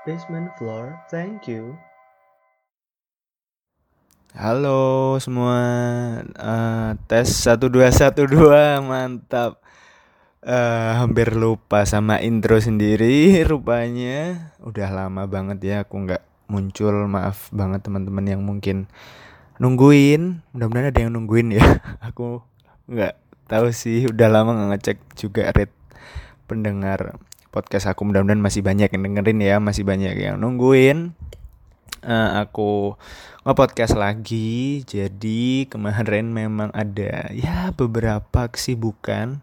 Basement floor, thank you. Halo semua, tes 1212 mantap. Hampir lupa sama intro sendiri rupanya. Udah lama banget ya aku nggak muncul. Maaf banget teman-teman yang mungkin nungguin. Mudah-mudahan ada yang nungguin ya. Aku nggak tahu sih, udah lama nggak ngecek juga rate pendengar podcast aku, mudah-mudahan masih banyak yang dengerin ya, masih banyak yang nungguin aku nge-podcast lagi. Jadi kemarin memang ada ya beberapa kesibukan,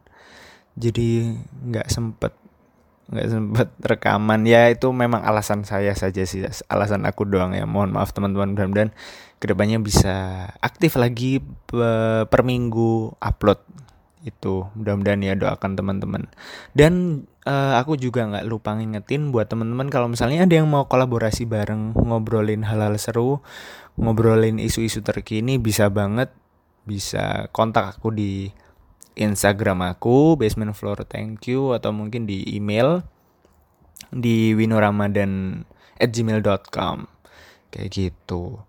jadi nggak sempet rekaman ya. Itu memang alasan saya saja sih, alasan aku doang ya, mohon maaf teman-teman. Mudah-mudahan kedepannya bisa aktif lagi per minggu upload itu, mudah-mudahan ya, doakan teman-teman. Dan aku juga nggak lupa ngingetin buat teman-teman kalau misalnya ada yang mau kolaborasi bareng, ngobrolin hal-hal seru, ngobrolin isu-isu terkini, bisa banget bisa kontak aku di Instagram aku basement floor thank you, atau mungkin di email di winoramadan@gmail.com kayak gitu.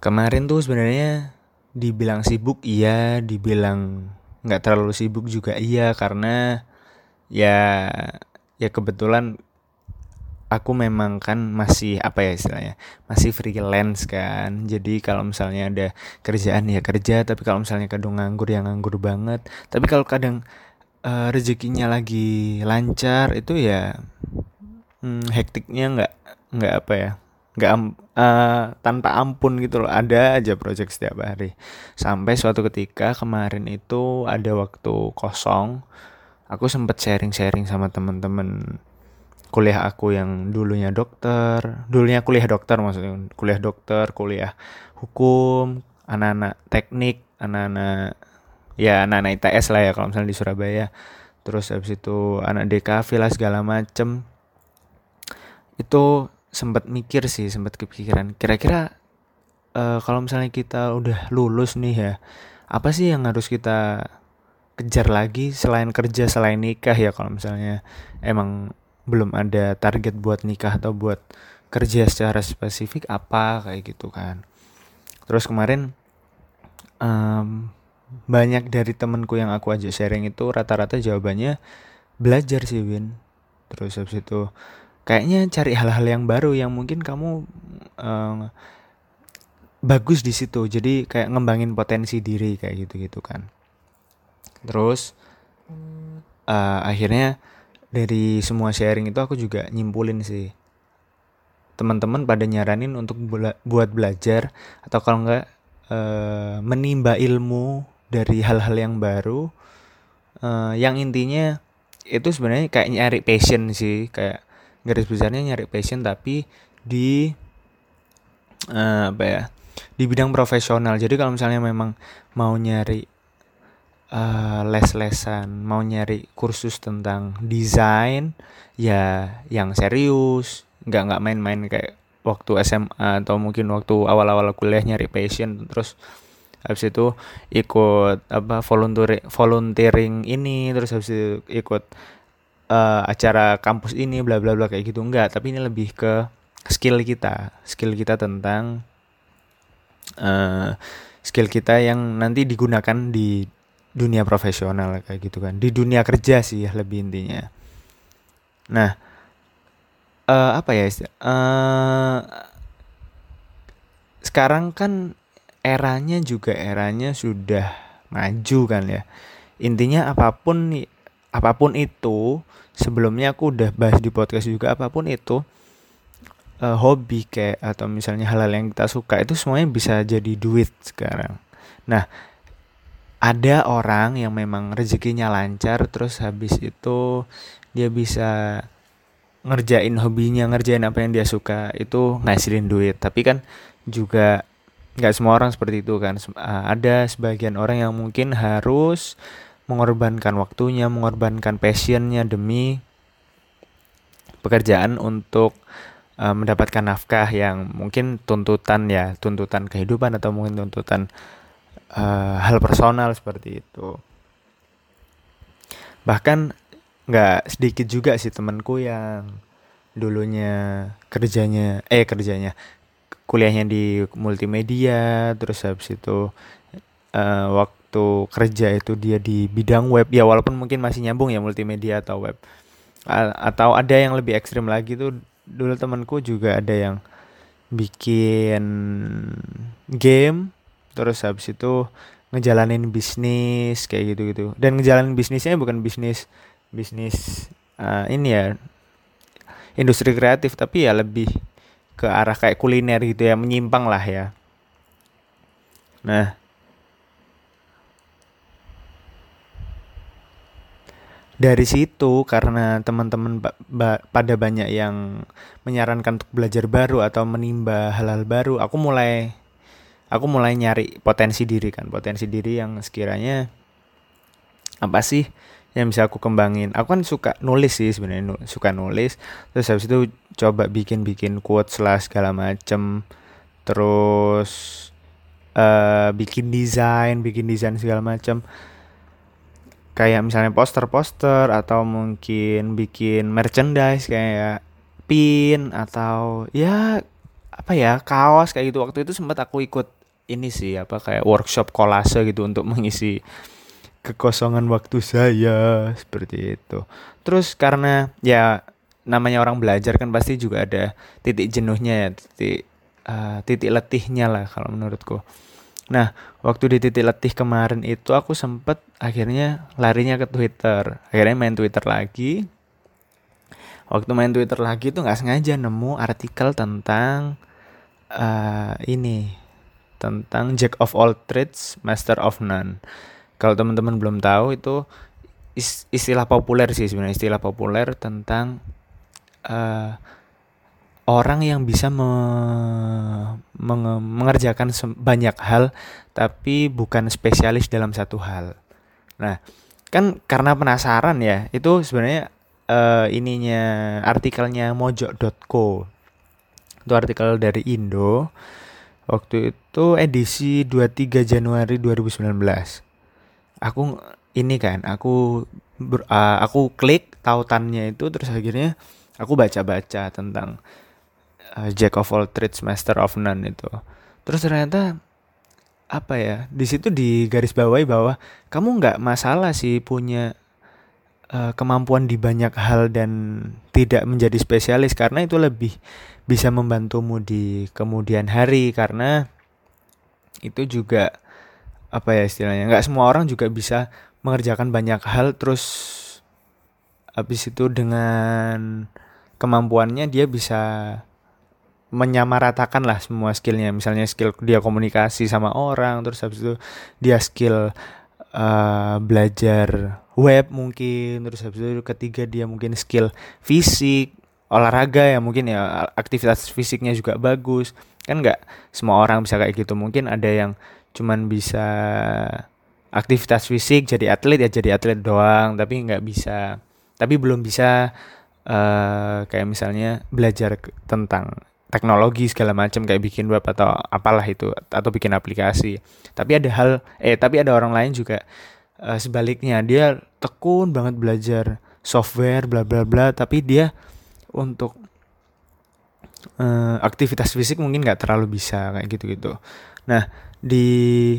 Kemarin tuh sebenarnya dibilang sibuk iya, dibilang nggak terlalu sibuk juga iya, karena ya kebetulan aku memang kan masih masih freelance kan. Jadi kalau misalnya ada kerjaan ya kerja, tapi kalau misalnya kadang nganggur ya nganggur banget. Tapi kalau kadang rezekinya lagi lancar itu ya hektiknya tanpa ampun gitu loh, ada aja project setiap hari. Sampai suatu ketika kemarin itu ada waktu kosong, aku sempat sharing-sharing sama teman-teman kuliah aku yang dulunya kuliah dokter, kuliah hukum, anak-anak teknik, anak-anak ITS lah ya kalau misalnya di Surabaya. Terus habis itu anak DKV lah segala macem. Itu sempat mikir sih, sempat kepikiran kira-kira kalau misalnya kita udah lulus nih ya, apa sih yang harus kita kejar lagi selain kerja, selain nikah ya, kalau misalnya emang belum ada target buat nikah atau buat kerja secara spesifik apa kayak gitu kan. Terus kemarin banyak dari temenku yang aku ajak sharing itu rata-rata jawabannya belajar sih Win. Terus habis itu kayaknya cari hal-hal yang baru yang mungkin kamu bagus di situ. Jadi kayak ngembangin potensi diri kayak gitu-gitu kan. Terus akhirnya dari semua sharing itu aku juga nyimpulin sih, teman-teman pada nyaranin untuk buat belajar atau kalau enggak menimba ilmu dari hal-hal yang baru. Yang intinya itu sebenarnya kayak nyari passion sih, kayak garis besarnya nyari passion tapi di di bidang profesional. Jadi kalau misalnya memang mau nyari les-lesan, mau nyari kursus tentang desain ya yang serius, nggak main-main kayak waktu SMA atau mungkin waktu awal-awal kuliah nyari passion. Terus habis itu ikut volunteering ini, terus habis itu ikut acara kampus ini bla bla bla kayak gitu, enggak. Tapi ini lebih ke skill kita tentang skill kita yang nanti digunakan di dunia profesional kayak gitu kan, di dunia kerja sih ya lebih intinya. Nah sekarang kan eranya sudah maju kan ya. Intinya apapun itu, sebelumnya aku udah bahas di podcast juga, apapun itu hobi kayak atau misalnya hal-hal yang kita suka itu semuanya bisa jadi duit sekarang. Nah, ada orang yang memang rezekinya lancar, terus habis itu dia bisa ngerjain hobinya, ngerjain apa yang dia suka, itu ngasilin duit. Tapi kan juga gak semua orang seperti itu kan. Ada sebagian orang yang mungkin harus mengorbankan waktunya, mengorbankan passionnya demi pekerjaan untuk mendapatkan nafkah yang mungkin tuntutan kehidupan atau mungkin tuntutan hal personal seperti itu. Bahkan nggak sedikit juga sih temanku yang dulunya kuliahnya di multimedia, terus habis itu waktu kerja itu dia di bidang web, ya walaupun mungkin masih nyambung ya multimedia atau web. Atau ada yang lebih ekstrim lagi tuh, dulu temanku juga ada yang bikin game, terus habis itu ngejalanin bisnis kayak gitu-gitu. Dan ngejalanin bisnisnya bukan bisnis ini ya, industri kreatif, tapi ya lebih ke arah kayak kuliner gitu ya, menyimpang lah ya. Nah, dari situ karena teman-teman pada banyak yang menyarankan untuk belajar baru atau menimba hal-hal baru, aku mulai nyari potensi diri yang sekiranya apa sih yang bisa aku kembangin. Aku kan suka nulis sih sebenarnya, terus habis itu coba bikin quotes lah segala macem, terus bikin desain segala macem. Kayak misalnya poster-poster atau mungkin bikin merchandise kayak pin atau ya apa ya, kaos kayak gitu. Waktu itu sempat aku ikut ini sih kayak workshop kolase gitu untuk mengisi kekosongan waktu saya seperti itu. Terus karena ya namanya orang belajar kan pasti juga ada titik jenuhnya ya, titik letihnya lah kalau menurutku. Nah, waktu di titik letih kemarin itu aku sempet akhirnya larinya ke Twitter. Akhirnya main Twitter lagi. Waktu main Twitter lagi tuh gak sengaja nemu artikel tentang tentang Jack of all trades, master of none. Kalau teman-teman belum tahu, itu istilah populer sih sebenarnya, tentang orang yang bisa mengerjakan banyak hal tapi bukan spesialis dalam satu hal. Nah, kan karena penasaran ya, itu sebenarnya artikelnya mojok.co. Itu artikel dari Indo. Waktu itu edisi 23 Januari 2019. Aku klik tautannya itu, terus akhirnya aku baca-baca tentang Jack of all trades, master of none itu. Terus ternyata di situ di garis bawahi bahwa kamu nggak masalah sih punya kemampuan di banyak hal dan tidak menjadi spesialis, karena itu lebih bisa membantumu di kemudian hari. Karena itu juga nggak semua orang juga bisa mengerjakan banyak hal, terus habis itu dengan kemampuannya dia bisa menyamaratakan lah semua skillnya. Misalnya skill dia komunikasi sama orang, terus habis itu dia skill belajar web mungkin, terus habis itu ketiga dia mungkin skill fisik, olahraga ya mungkin ya, aktivitas fisiknya juga bagus. Kan nggak semua orang bisa kayak gitu, mungkin ada yang cuman bisa aktivitas fisik jadi atlet doang, tapi belum bisa kayak misalnya belajar tentang teknologi segala macam kayak bikin web atau apalah itu, atau bikin aplikasi. Tapi ada orang lain juga sebaliknya, dia tekun banget belajar software bla bla bla, tapi dia untuk aktivitas fisik mungkin nggak terlalu bisa kayak gitu. Nah, di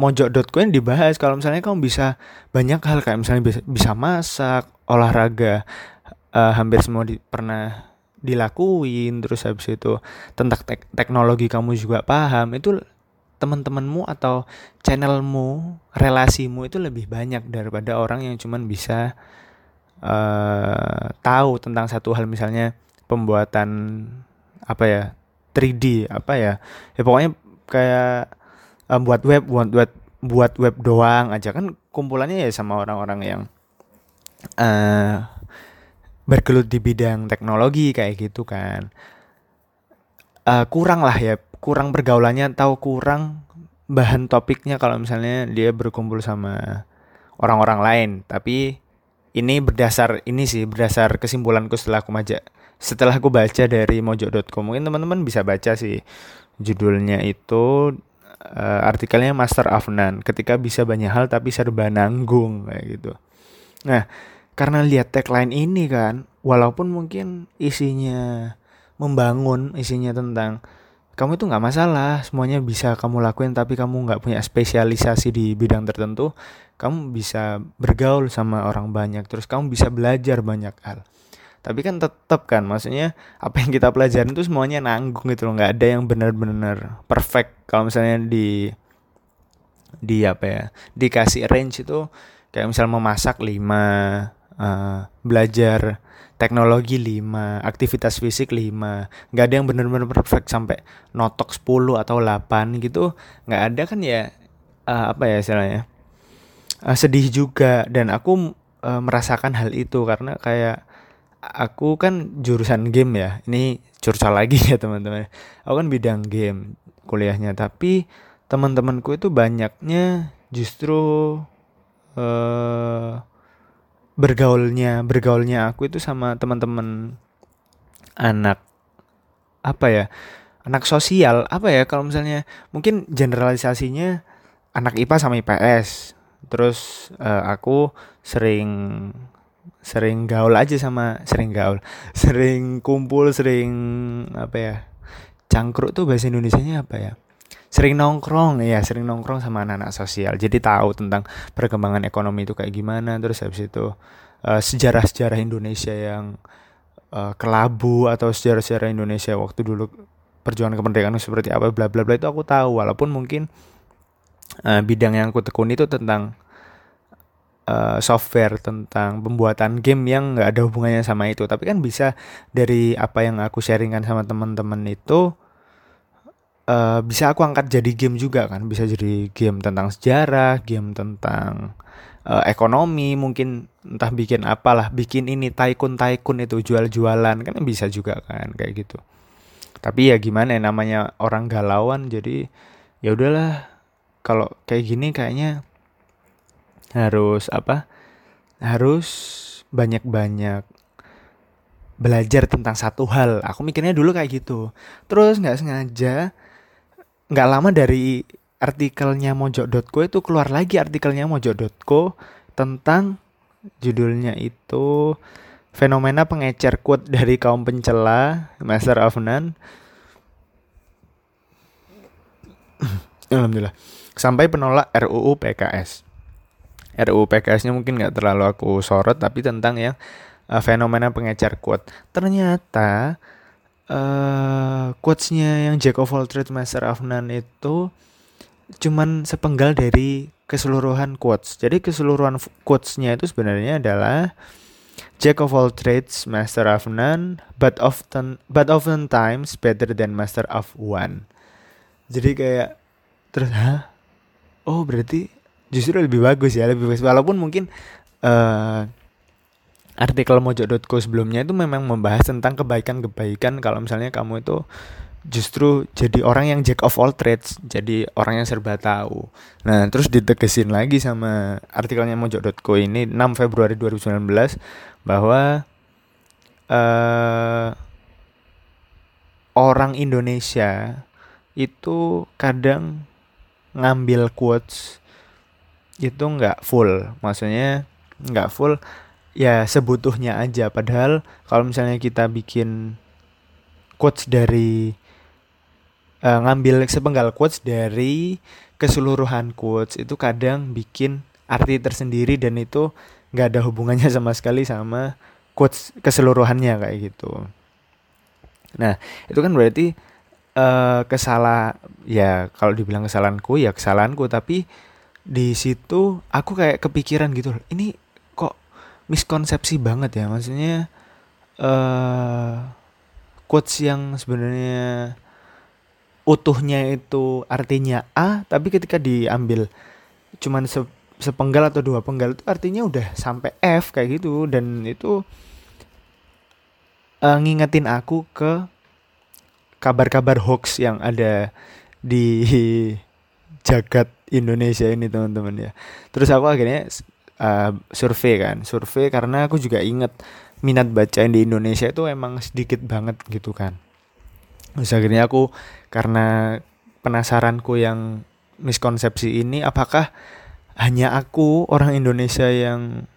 mojok.co yang dibahas kalau misalnya kamu bisa banyak hal, kayak misalnya bisa masak, olahraga, hampir semua pernah dilakuin, terus habis itu tentang teknologi kamu juga paham, itu teman-temanmu atau channelmu, relasimu itu lebih banyak daripada orang yang cuman bisa tahu tentang satu hal, misalnya pembuatan 3D pokoknya kayak buat web doang aja. Kan kumpulannya ya sama orang-orang yang bergelut di bidang teknologi kayak gitu kan. Kurang pergaulannya atau kurang bahan topiknya kalau misalnya dia berkumpul sama orang-orang lain. Tapi ini berdasar kesimpulanku setelah aku baca dari mojok.co. Mungkin teman-teman bisa baca sih judulnya itu. Artikelnya Master of None, ketika bisa banyak hal tapi serba nanggung kayak gitu. Nah, karena lihat tagline ini kan, walaupun mungkin isinya membangun, isinya tentang kamu itu gak masalah, semuanya bisa kamu lakuin, tapi kamu gak punya spesialisasi di bidang tertentu, kamu bisa bergaul sama orang banyak, terus kamu bisa belajar banyak hal. Tapi kan tetap kan, maksudnya apa yang kita pelajarin itu semuanya nanggung gitu loh, gak ada yang benar-benar perfect. Kalau misalnya di apa ya, dikasih range itu, kayak misalnya memasak 5, belajar teknologi 5, aktivitas fisik 5, gak ada yang benar-benar perfect sampai notok 10 atau 8 gitu, gak ada kan ya. Sedih juga, dan aku merasakan hal itu karena kayak aku kan jurusan game ya, ini curcol lagi ya teman-teman, aku kan bidang game kuliahnya, tapi teman-temanku itu banyaknya justru bergaulnya aku itu sama teman-teman anak anak sosial kalau misalnya mungkin generalisasinya anak IPA sama IPS, terus aku sering kumpul, sering cangkruk tuh bahasa Indonesianya sering nongkrong sama anak-anak sosial, jadi tahu tentang perkembangan ekonomi itu kayak gimana, terus habis itu sejarah-sejarah Indonesia yang kelabu atau sejarah-sejarah Indonesia waktu dulu perjuangan kemerdekaan seperti apa, bla bla bla, itu aku tahu, walaupun mungkin bidang yang aku tekuni itu tentang software, tentang pembuatan game yang nggak ada hubungannya sama itu, tapi kan bisa dari apa yang aku sharingkan sama teman-teman itu. Bisa aku angkat jadi game juga kan, bisa jadi game tentang sejarah, game tentang ekonomi, mungkin entah bikin ini tycoon itu jual-jualan kan bisa juga kan kayak gitu. Tapi ya gimana ya, namanya orang galauan, jadi ya udahlah kalau kayak gini kayaknya harus banyak-banyak belajar tentang satu hal. Aku mikirnya dulu kayak gitu, terus nggak sengaja. Nggak lama dari artikelnya mojok.co itu keluar lagi artikelnya mojok.co tentang judulnya itu fenomena pengecer quote dari kaum pencela, master of none. Alhamdulillah. Sampai penolak RUU PKS. RUU PKS-nya mungkin nggak terlalu aku sorot, tapi tentang yang fenomena pengecer quote. Ternyata quotes-nya yang Jack of all trades, master of none itu cuman sepenggal dari keseluruhan quotes. Jadi keseluruhan quotes-nya itu sebenarnya adalah Jack of all trades, master of none, but oftentimes better than master of one. Jadi kayak terus oh berarti justru lebih bagus, walaupun mungkin artikel mojok.co sebelumnya itu memang membahas tentang kebaikan-kebaikan kalau misalnya kamu itu justru jadi orang yang jack of all trades, jadi orang yang serba tahu. Nah, terus ditegesin lagi sama artikelnya mojok.co ini 6 Februari 2019 bahwa orang Indonesia itu kadang ngambil quotes itu nggak full ya, sebutuhnya aja. Padahal kalau misalnya kita bikin quotes dari ngambil sepenggal quotes dari keseluruhan quotes itu kadang bikin arti tersendiri dan itu gak ada hubungannya sama sekali sama quotes keseluruhannya kayak gitu. Nah itu kan berarti kalau dibilang kesalahanku, tapi di situ aku kayak kepikiran gitu loh, ini miskonsepsi banget ya, maksudnya quotes yang sebenarnya utuhnya itu artinya A, tapi ketika diambil cuman sepenggal atau dua penggal itu artinya udah sampai F kayak gitu. Dan itu ngingetin aku ke kabar-kabar hoax yang ada di jagat Indonesia ini teman-teman ya. Terus aku akhirnya survei karena aku juga inget minat bacaan di Indonesia itu emang sedikit banget gitu kan. Terus akhirnya aku karena penasaranku yang miskonsepsi ini, apakah hanya aku orang Indonesia yang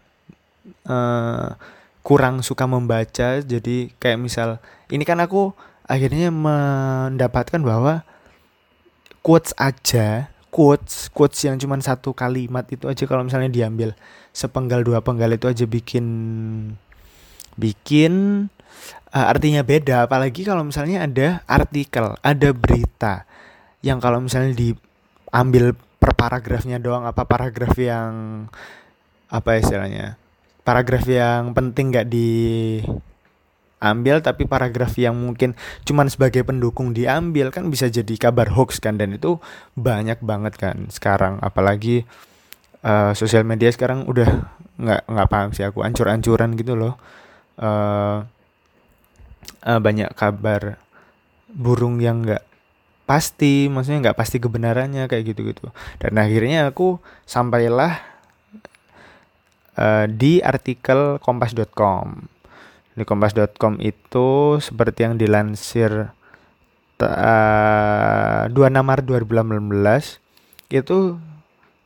kurang suka membaca. Jadi kayak misal ini kan aku akhirnya mendapatkan bahwa quotes yang cuma satu kalimat itu aja, kalau misalnya diambil sepenggal dua penggal itu aja bikin artinya beda. Apalagi kalau misalnya ada artikel, ada berita yang kalau misalnya diambil per paragrafnya doang, apa paragraf yang apa istilahnya, paragraf yang penting gak diambil, tapi paragraf yang mungkin cuman sebagai pendukung diambil, kan bisa jadi kabar hoax kan. Dan itu banyak banget kan sekarang. Apalagi sosial media sekarang udah gak paham sih aku, ancur-ancuran gitu loh. Banyak kabar burung yang gak pasti, maksudnya gak pasti kebenarannya kayak gitu-gitu. Dan akhirnya aku sampailah di artikel Kompas.com. Di Kompas.com itu seperti yang dilansir 2 Maret 2018 itu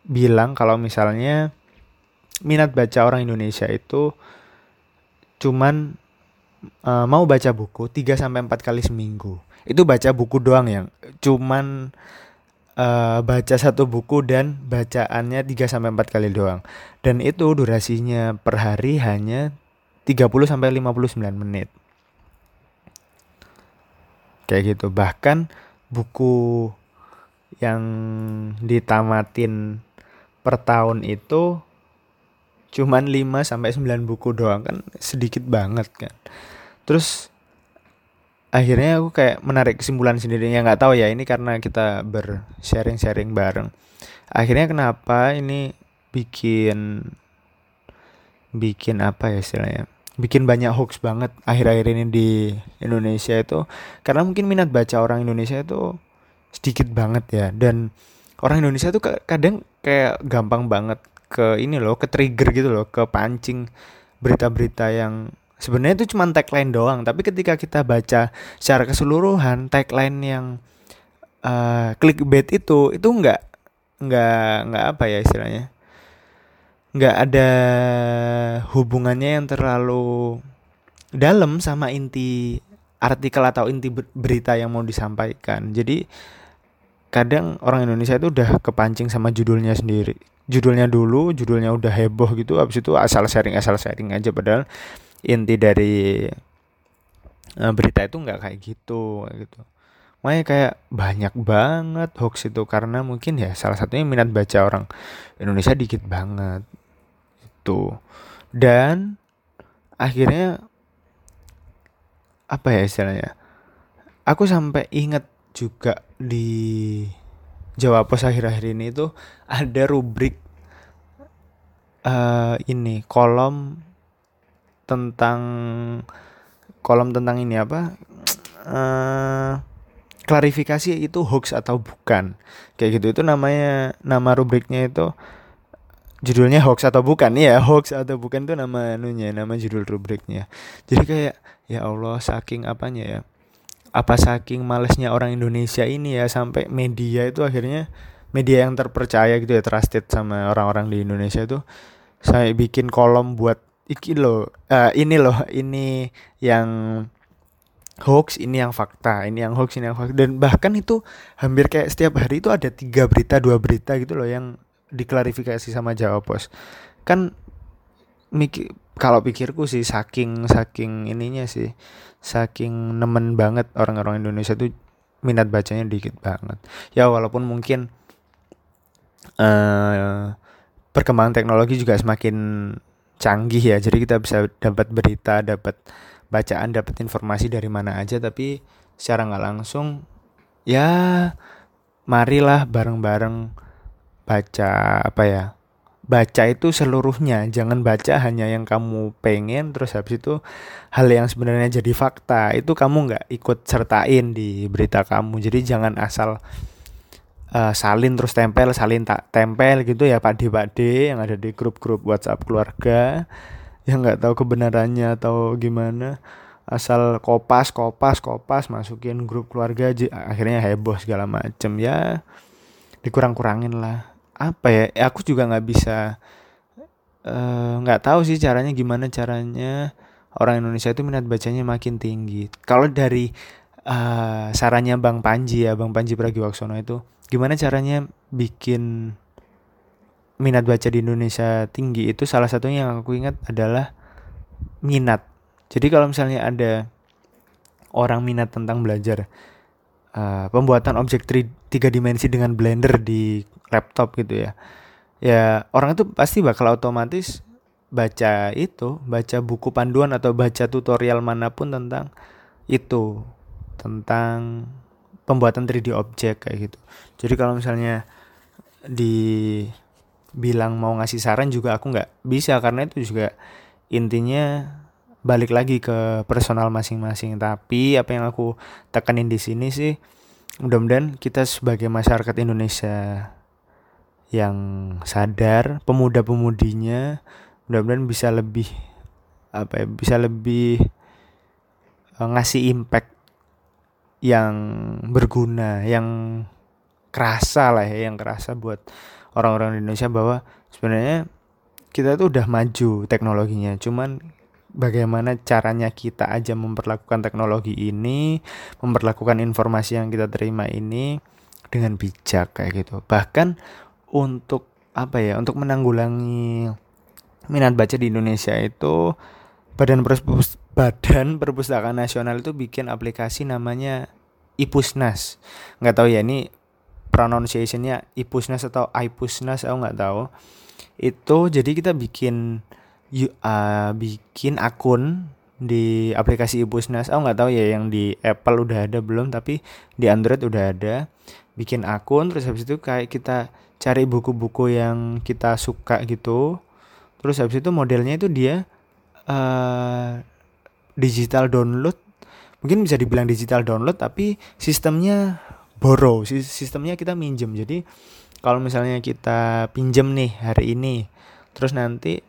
bilang kalau misalnya minat baca orang Indonesia itu cuman mau baca buku 3-4 kali seminggu. Itu baca buku doang yang cuman baca satu buku dan bacaannya 3-4 kali doang. Dan itu durasinya per hari hanya 30-59 menit. Kayak gitu. Bahkan buku yang ditamatin per tahun itu cuman 5-9 buku doang. Kan sedikit banget kan. Terus akhirnya aku kayak menarik kesimpulan sendirinya, nggak tahu ya ini karena kita bersharing-sharing bareng. Akhirnya kenapa ini bikin apa ya istilahnya, bikin banyak hoax banget akhir-akhir ini di Indonesia itu, karena mungkin minat baca orang Indonesia itu sedikit banget ya. Dan orang Indonesia tuh kadang kayak gampang banget ke ini loh, ke trigger gitu loh, ke pancing berita-berita yang sebenarnya itu cuma tagline doang, tapi ketika kita baca secara keseluruhan tagline yang clickbait itu nggak apa ya istilahnya, nggak ada hubungannya yang terlalu dalam sama inti artikel atau inti berita yang mau disampaikan. Jadi kadang orang Indonesia itu udah kepancing sama judulnya sendiri, judulnya udah heboh gitu, habis itu asal sharing aja, padahal inti dari berita itu nggak kayak gitu. Makanya kayak banyak banget hoax itu karena mungkin ya salah satunya minat baca orang Indonesia dikit banget itu. Dan akhirnya apa ya istilahnya, aku sampai inget juga di Jawa Pos akhir-akhir ini tuh ada rubrik kolom tentang ini apa, klarifikasi itu hoax atau bukan, kayak gitu. Itu nama rubriknya itu, judulnya hoax atau bukan ya, hoax atau bukan itu nama judul rubriknya. Jadi kayak ya Allah, saking apanya ya, apa saking malesnya orang Indonesia ini ya, sampai media itu akhirnya, media yang terpercaya gitu ya, trusted sama orang-orang di Indonesia itu, saya bikin kolom buat ini yang hoax, ini yang fakta, ini yang hoax, ini yang fakta. Dan bahkan itu hampir kayak setiap hari itu ada 3 berita, 2 berita gitu loh yang diklarifikasi sama Jawa Pos. Kan kalau pikirku sih saking ininya sih, saking nemen banget orang-orang Indonesia tuh minat bacanya dikit banget. Ya walaupun mungkin perkembangan teknologi juga semakin canggih ya, jadi kita bisa dapat berita, dapat bacaan, dapat informasi dari mana aja. Tapi secara nggak langsung ya marilah bareng-bareng baca itu seluruhnya, jangan baca hanya yang kamu pengen terus habis itu hal yang sebenarnya jadi fakta itu kamu nggak ikut sertain di berita kamu. Jadi jangan asal salin terus tempel, salin tak tempel gitu ya, pakde yang ada di grup-grup WhatsApp keluarga yang nggak tahu kebenarannya atau gimana, asal kopas masukin grup keluarga akhirnya heboh segala macem. Ya dikurang-kurangin lah, apa ya, aku juga nggak bisa nggak tahu sih caranya gimana caranya orang Indonesia itu minat bacanya makin tinggi. Kalau dari sarannya Bang Panji ya, Bang Panji Pragiwaksono itu, gimana caranya bikin minat baca di Indonesia tinggi itu salah satunya yang aku ingat adalah minat. Jadi kalau misalnya ada orang minat tentang belajar pembuatan objek tiga dimensi dengan Blender di laptop gitu ya, ya orang itu pasti bakal otomatis baca itu, baca buku panduan atau baca tutorial manapun tentang itu, tentang pembuatan 3D objek kayak gitu. Jadi kalau misalnya dibilang mau ngasih saran juga aku nggak bisa, karena itu juga intinya balik lagi ke personal masing-masing. Tapi apa yang aku tekenin di sini sih, mudah-mudahan kita sebagai masyarakat Indonesia yang sadar, pemuda-pemudinya mudah-mudahan bisa lebih ngasih impact yang berguna, yang kerasa lah ya, yang kerasa buat orang-orang di Indonesia bahwa sebenarnya kita tuh udah maju teknologinya, cuman bagaimana caranya kita aja memperlakukan teknologi ini, memperlakukan informasi yang kita terima ini dengan bijak kayak gitu. Bahkan untuk apa ya, untuk menanggulangi minat baca di Indonesia itu Badan Perpustakaan Nasional itu bikin aplikasi namanya iPusnas. Nggak tahu ya ini pronunciation-nya iPusnas atau iPusnas, aku nggak tahu. Itu jadi kita bikin akun di aplikasi iPusnas. Aku nggak tahu ya yang di Apple udah ada belum, tapi di Android udah ada. Bikin akun, terus habis itu kayak kita cari buku-buku yang kita suka gitu. Terus habis itu modelnya itu dia digital download. Mungkin bisa dibilang digital download, tapi sistemnya borrow, sistemnya kita minjem. Jadi kalau misalnya kita pinjem nih hari ini, terus nanti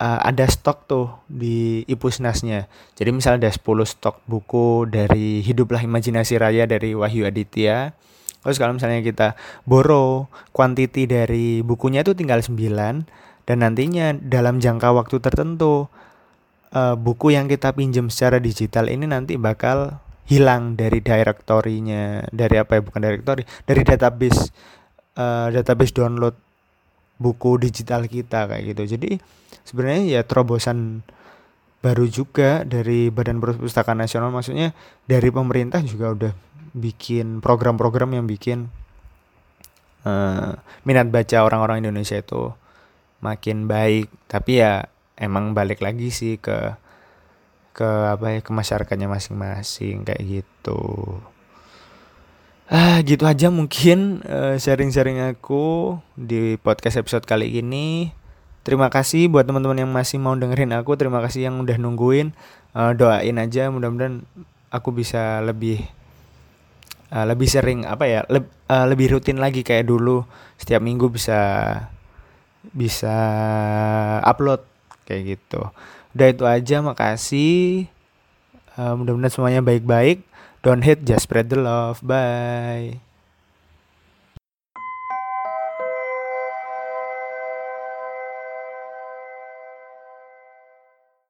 ada stok tuh di iPusnasnya. Jadi misalnya ada 10 stok buku dari Hiduplah Imajinasi Raya dari Wahyu Aditya. Terus kalau misalnya kita borrow quantity dari bukunya itu tinggal 9. Dan nantinya dalam jangka waktu tertentu buku yang kita pinjam secara digital ini nanti bakal hilang dari directory-nya. Dari apa ya, bukan directory, dari database, database download buku digital kita kayak gitu. Jadi sebenarnya ya terobosan baru juga dari Badan Perpustakaan Nasional, maksudnya dari pemerintah juga udah bikin program-program yang bikin minat baca orang-orang Indonesia itu makin baik. Tapi ya emang balik lagi sih ke apa ya, ke masyarakatnya masing-masing kayak gitu. Gitu aja mungkin sharing-sharing aku di podcast episode kali ini. Terima kasih buat teman-teman yang masih mau dengerin aku. Terima kasih yang udah nungguin. Doain aja mudah-mudahan aku bisa lebih sering apa ya, lebih rutin lagi kayak dulu. Setiap minggu bisa upload kayak gitu. Udah itu aja, makasih. Mudah-mudahan semuanya baik-baik. Don't hate, just spread the love. Bye.